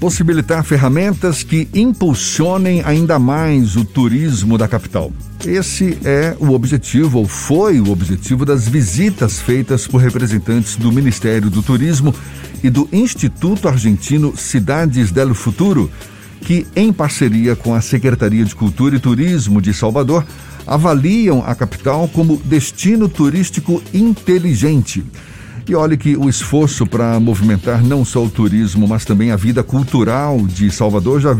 possibilitar ferramentas que impulsionem ainda mais o turismo da capital. Esse é o objetivo, ou foi o objetivo, das visitas feitas por representantes do Ministério do Turismo e do Instituto Argentino Cidades del Futuro, que, em parceria com a Secretaria de Cultura e Turismo de Salvador, avaliam a capital como destino turístico inteligente. E olhe que o esforço para movimentar não só o turismo, mas também a vida cultural de Salvador já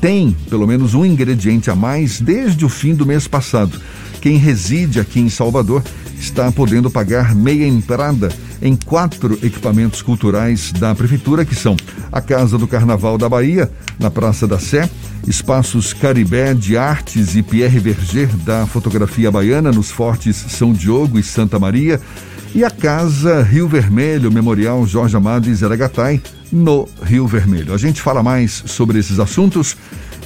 tem pelo menos um ingrediente a mais desde o fim do mês passado. Quem reside aqui em Salvador está podendo pagar meia entrada em 4 equipamentos culturais da Prefeitura, que são a Casa do Carnaval da Bahia, na Praça da Sé, espaços Caribé de Artes e Pierre Verger da Fotografia Baiana, nos Fortes São Diego e Santa Maria, e a Casa Rio Vermelho, Memorial Jorge Amado e Zeragatai, no Rio Vermelho. A gente fala mais sobre esses assuntos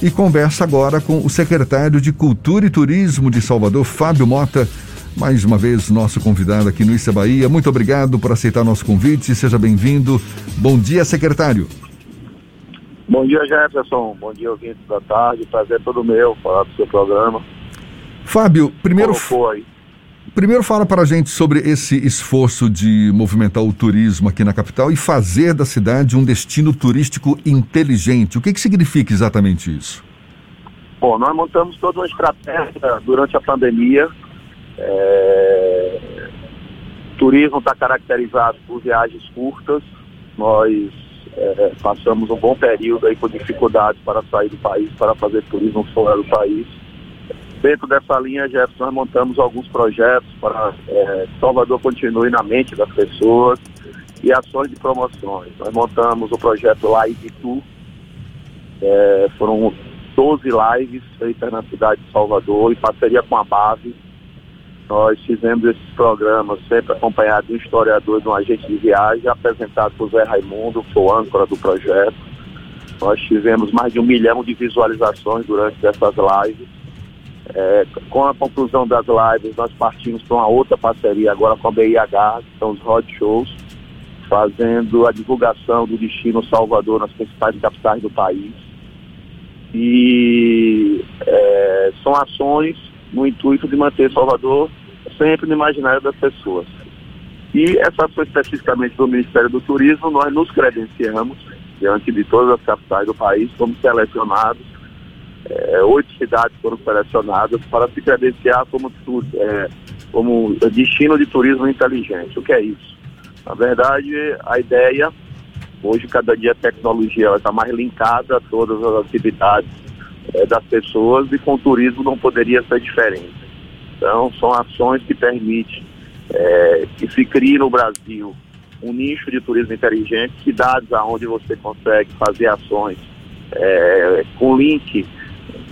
e conversa agora com o secretário de Cultura e Turismo de Salvador, Fábio Mota, mais uma vez nosso convidado aqui no Isso é Bahia. Muito obrigado por aceitar nosso convite, seja bem-vindo. Bom dia, secretário. Bom dia, Jefferson. Bom dia, ouvintes da tarde. Prazer todo meu falar do seu programa. Fábio, Primeiro fala para a gente sobre esse esforço de movimentar o turismo aqui na capital e fazer da cidade um destino turístico inteligente. O que significa exatamente isso? Bom, nós montamos toda uma estratégia durante a pandemia. O turismo está caracterizado por viagens curtas. Nós passamos um bom período aí com dificuldades para sair do país, para fazer turismo fora do país. Dentro dessa linha, Jefferson, nós montamos alguns projetos para que Salvador continue na mente das pessoas e ações de promoções. Nós montamos o projeto Live Tour, foram 12 lives feitas na cidade de Salvador, em parceria com a BAVE. Nós fizemos esses programas sempre acompanhados de um historiador e de um agente de viagem, apresentado por Zé Raimundo, que foi o âncora do projeto. Nós tivemos mais de 1 milhão de visualizações durante essas lives. Com a conclusão das lives, nós partimos para uma outra parceria agora com a BIH, que são os roadshows, fazendo a divulgação do destino Salvador nas principais capitais do país. E são ações no intuito de manter Salvador sempre no imaginário das pessoas. E essa ação especificamente do Ministério do Turismo, nós nos credenciamos, diante de todas as capitais do país, como selecionados. 8 cidades foram selecionadas para se credenciar como destino de turismo inteligente. O que é isso? Na verdade, a ideia, hoje cada dia a tecnologia está mais linkada a todas as atividades das pessoas, e com o turismo não poderia ser diferente. Então, são ações que permitem que se crie no Brasil um nicho de turismo inteligente, cidades onde você consegue fazer ações com link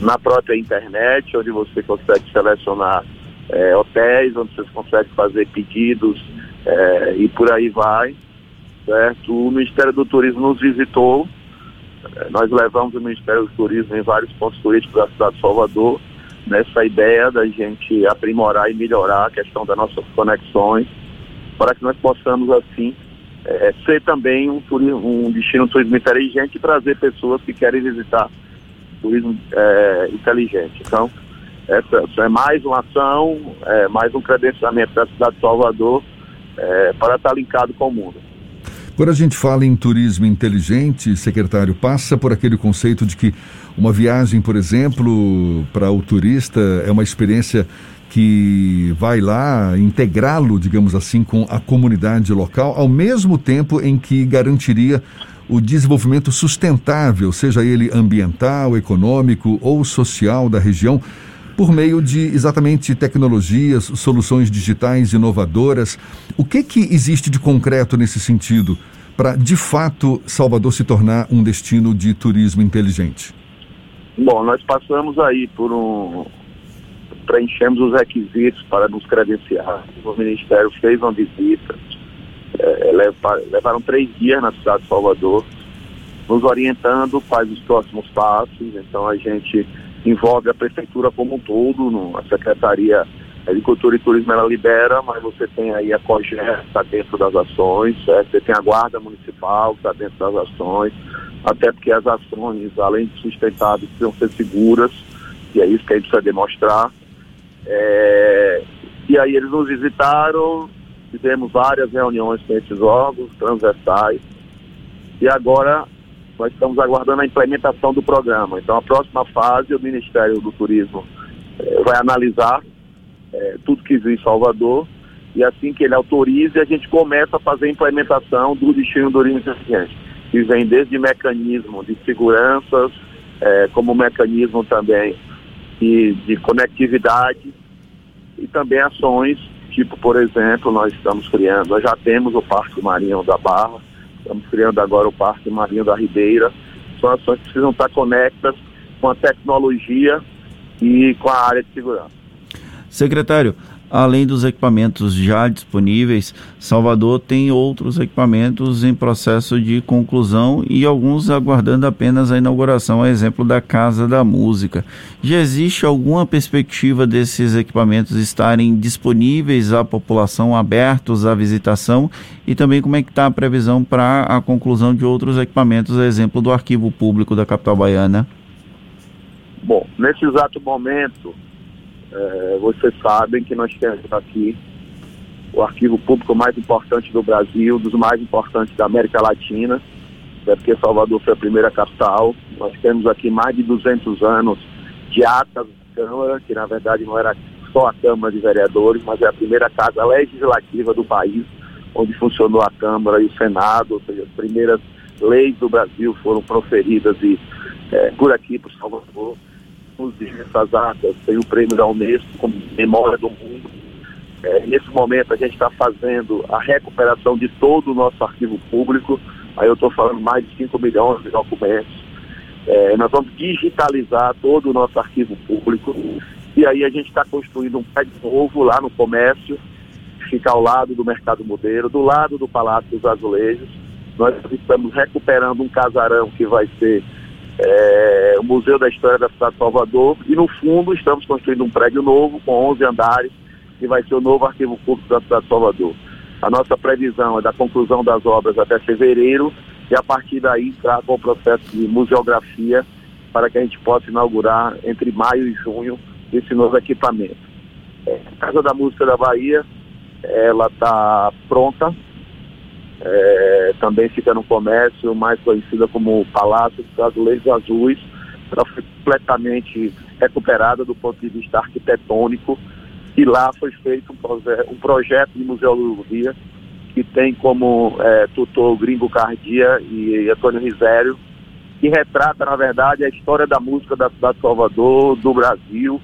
na própria internet, onde você consegue selecionar hotéis, onde você consegue fazer pedidos e por aí vai, certo? O Ministério do Turismo nos visitou, nós levamos o Ministério do Turismo em vários pontos turísticos da cidade de Salvador, nessa ideia da gente aprimorar e melhorar a questão das nossas conexões, para que nós possamos, assim, ser também um destino de turismo inteligente e trazer pessoas que querem visitar turismo inteligente. Então, essa é mais uma ação, mais um credenciamento da cidade de Salvador para estar linkado com o mundo. Quando a gente fala em turismo inteligente, secretário, passa por aquele conceito de que uma viagem, por exemplo, para o turista é uma experiência que vai lá integrá-lo, digamos assim, com a comunidade local, ao mesmo tempo em que garantiria o desenvolvimento sustentável, seja ele ambiental, econômico ou social da região, por meio de exatamente tecnologias, soluções digitais inovadoras. O que existe de concreto nesse sentido para, de fato, Salvador se tornar um destino de turismo inteligente? Bom, nós passamos aí preenchemos os requisitos para nos credenciar. O Ministério fez uma visita, levaram 3 dias na cidade de Salvador, nos orientando quais os próximos passos. Então a gente envolve a prefeitura como um todo, a Secretaria de Cultura e Turismo ela libera, mas você tem aí a COGER, que está dentro das ações, você tem a Guarda Municipal, que está dentro das ações, até porque as ações, além de sustentáveis, precisam ser seguras, e é isso que a gente precisa demonstrar. E aí eles nos visitaram, fizemos várias reuniões com esses órgãos transversais, e agora nós estamos aguardando a implementação do programa. Então, a próxima fase, o Ministério do Turismo vai analisar tudo que viu em Salvador, e assim que ele autorize, a gente começa a fazer a implementação do destino do turismo eficiente, que vem desde mecanismo de seguranças, como mecanismo também de conectividade, e também ações, tipo, por exemplo, nós já temos o Parque Marinho da Barra, estamos criando agora o Parque Marinho da Ribeira. São ações que precisam estar conectas com a tecnologia e com a área de segurança. Secretário, além dos equipamentos já disponíveis, Salvador tem outros equipamentos em processo de conclusão e alguns aguardando apenas a inauguração, a exemplo da Casa da Música. Já existe alguma perspectiva desses equipamentos estarem disponíveis à população, abertos à visitação? E também como é que está a previsão para a conclusão de outros equipamentos, a exemplo do Arquivo Público da Capital Baiana? Bom, nesse exato momento, vocês sabem que nós temos aqui o arquivo público mais importante do Brasil, dos mais importantes da América Latina, até porque Salvador foi a primeira capital. Nós temos aqui mais de 200 anos de atas da Câmara, que na verdade não era só a Câmara de Vereadores, mas é a primeira casa legislativa do país, onde funcionou a Câmara e o Senado, ou seja, as primeiras leis do Brasil foram proferidas por aqui, por Salvador. Essas atas tem o prêmio da Unesco como memória do mundo. Nesse momento a gente está fazendo a recuperação de todo o nosso arquivo público. Aí eu estou falando mais de 5 milhões de documentos. Nós vamos digitalizar todo o nosso arquivo público, e aí a gente está construindo um prédio novo lá no comércio, que fica ao lado do Mercado Modelo, do lado do Palácio dos Azulejos. Nós estamos recuperando um casarão que vai ser o Museu da História da Cidade de Salvador, e no fundo estamos construindo um prédio novo com 11 andares, que vai ser o novo Arquivo Público da Cidade de Salvador. A nossa previsão é da conclusão das obras até fevereiro, e a partir daí entrar com o processo de museografia para que a gente possa inaugurar entre maio e junho esse novo equipamento. A Casa da Música da Bahia, ela está pronta, também fica no comércio, mais conhecida como Palácio dos Azulejos Azuis. Ela foi completamente recuperada do ponto de vista arquitetônico, e lá foi feito um projeto de museologia que tem como tutor Gringo Cardia e Antônio Rizério, que retrata, na verdade, a história da música da cidade de Salvador, do Brasil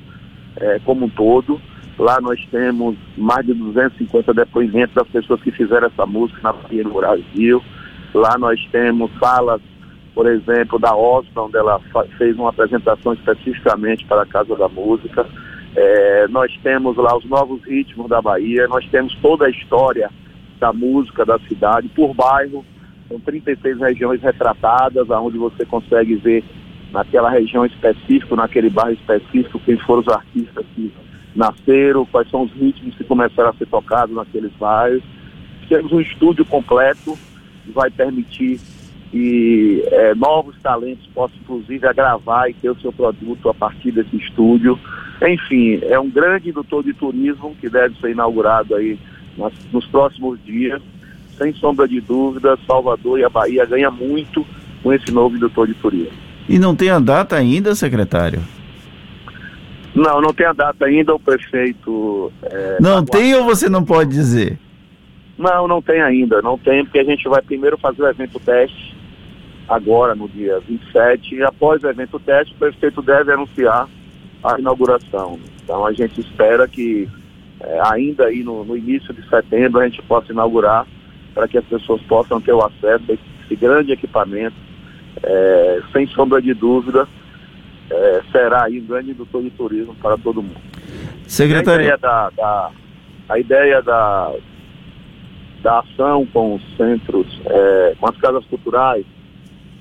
como um todo. Lá nós temos mais de 250 depoimentos das pessoas que fizeram essa música na Bahia, no Brasil. Lá nós temos salas, por exemplo, da Ospa, onde ela fez uma apresentação especificamente para a Casa da Música. Nós temos lá os Novos Ritmos da Bahia, nós temos toda a história da música da cidade, por bairro. São 36 regiões retratadas, onde você consegue ver naquela região específica, naquele bairro específico, quem foram os artistas que nasceram, quais são os ritmos que começaram a ser tocados naqueles bairros. Temos um estúdio completo que vai permitir que novos talentos possam, inclusive, gravar e ter o seu produto a partir desse estúdio. Enfim, é um grande indutor de turismo que deve ser inaugurado aí nos próximos dias. Sem sombra de dúvida, Salvador e a Bahia ganham muito com esse novo indutor de turismo. E não tem a data ainda, secretário? Não tem a data ainda, o prefeito... não tem, ou você não pode dizer? Não tem ainda, porque a gente vai primeiro fazer o evento teste, agora no dia 27, e após o evento teste o prefeito deve anunciar a inauguração. Então a gente espera que ainda aí no início de setembro a gente possa inaugurar, para que as pessoas possam ter o acesso a esse grande equipamento, sem sombra de dúvida. Será aí um grande indutor de turismo para todo mundo. Secretário, a ideia da ação com os centros, com as casas culturais,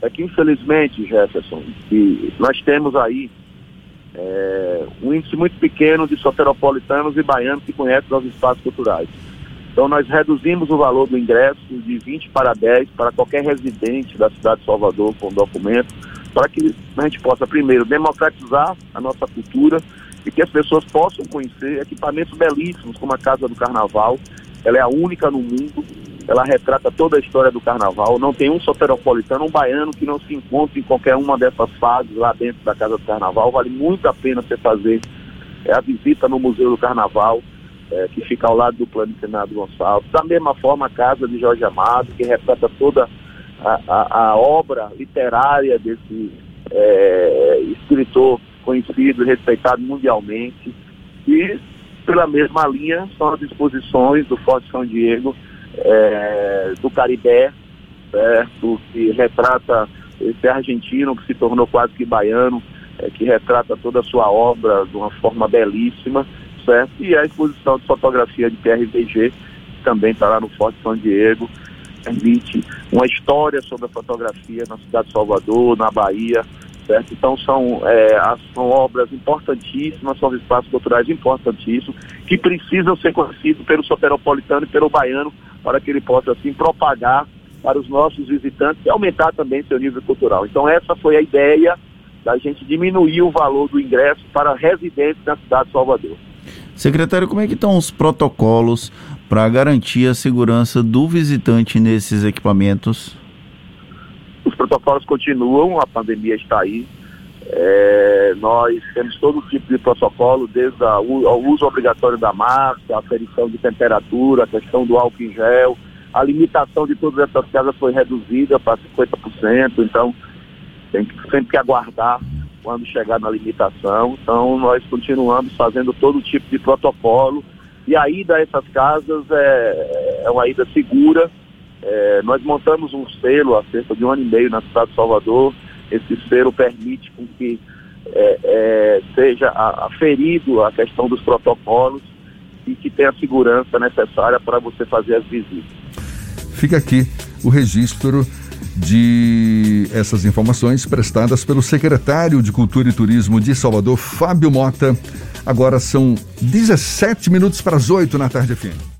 é que, infelizmente, Jefferson, que nós temos aí um índice muito pequeno de soteropolitanos e baianos que conhecem os espaços culturais. Então nós reduzimos o valor do ingresso de 20 para 10 para qualquer residente da cidade de Salvador com documento, para que a gente possa primeiro democratizar a nossa cultura e que as pessoas possam conhecer equipamentos belíssimos como a Casa do Carnaval. Ela é a única no mundo, ela retrata toda a história do carnaval, não tem um soteropolitano, um baiano que não se encontre em qualquer uma dessas fases lá dentro da Casa do Carnaval. Vale muito a pena você fazer a visita no Museu do Carnaval, que fica ao lado do Plano Senado Gonçalves. Da mesma forma, a Casa de Jorge Amado, que retrata toda a obra literária desse escritor conhecido e respeitado mundialmente. E, pela mesma linha, são as exposições do Forte São Diego, do Caribé, certo? Que retrata esse argentino que se tornou quase que baiano, que retrata toda a sua obra de uma forma belíssima, certo? E a exposição de fotografia de PRVG, que também está lá no Forte São Diego, permite uma história sobre a fotografia na cidade de Salvador, na Bahia, certo? Então são obras importantíssimas, são espaços culturais importantíssimos, que precisam ser conhecidos pelo soteropolitano e pelo baiano, para que ele possa assim propagar para os nossos visitantes e aumentar também seu nível cultural. Então essa foi a ideia da gente diminuir o valor do ingresso para residentes da cidade de Salvador. Secretário, como é que estão os protocolos para garantir a segurança do visitante nesses equipamentos? Os protocolos continuam, a pandemia está aí. Nós temos todo tipo de protocolo, desde o uso obrigatório da máscara, a aferição de temperatura, a questão do álcool em gel. A limitação de todas essas casas foi reduzida para 50%, então tem que sempre aguardar quando chegar na limitação. Então nós continuamos fazendo todo tipo de protocolo, e a ida a essas casas é uma ida segura. Nós montamos um selo há cerca de 1 ano e meio na cidade de Salvador. Esse selo permite com que seja aferido a questão dos protocolos e que tenha a segurança necessária para você fazer as visitas. Fica aqui o registro de essas informações prestadas pelo secretário de Cultura e Turismo de Salvador, Fábio Mota. Agora são 17 minutos para as 8 na tarde FM.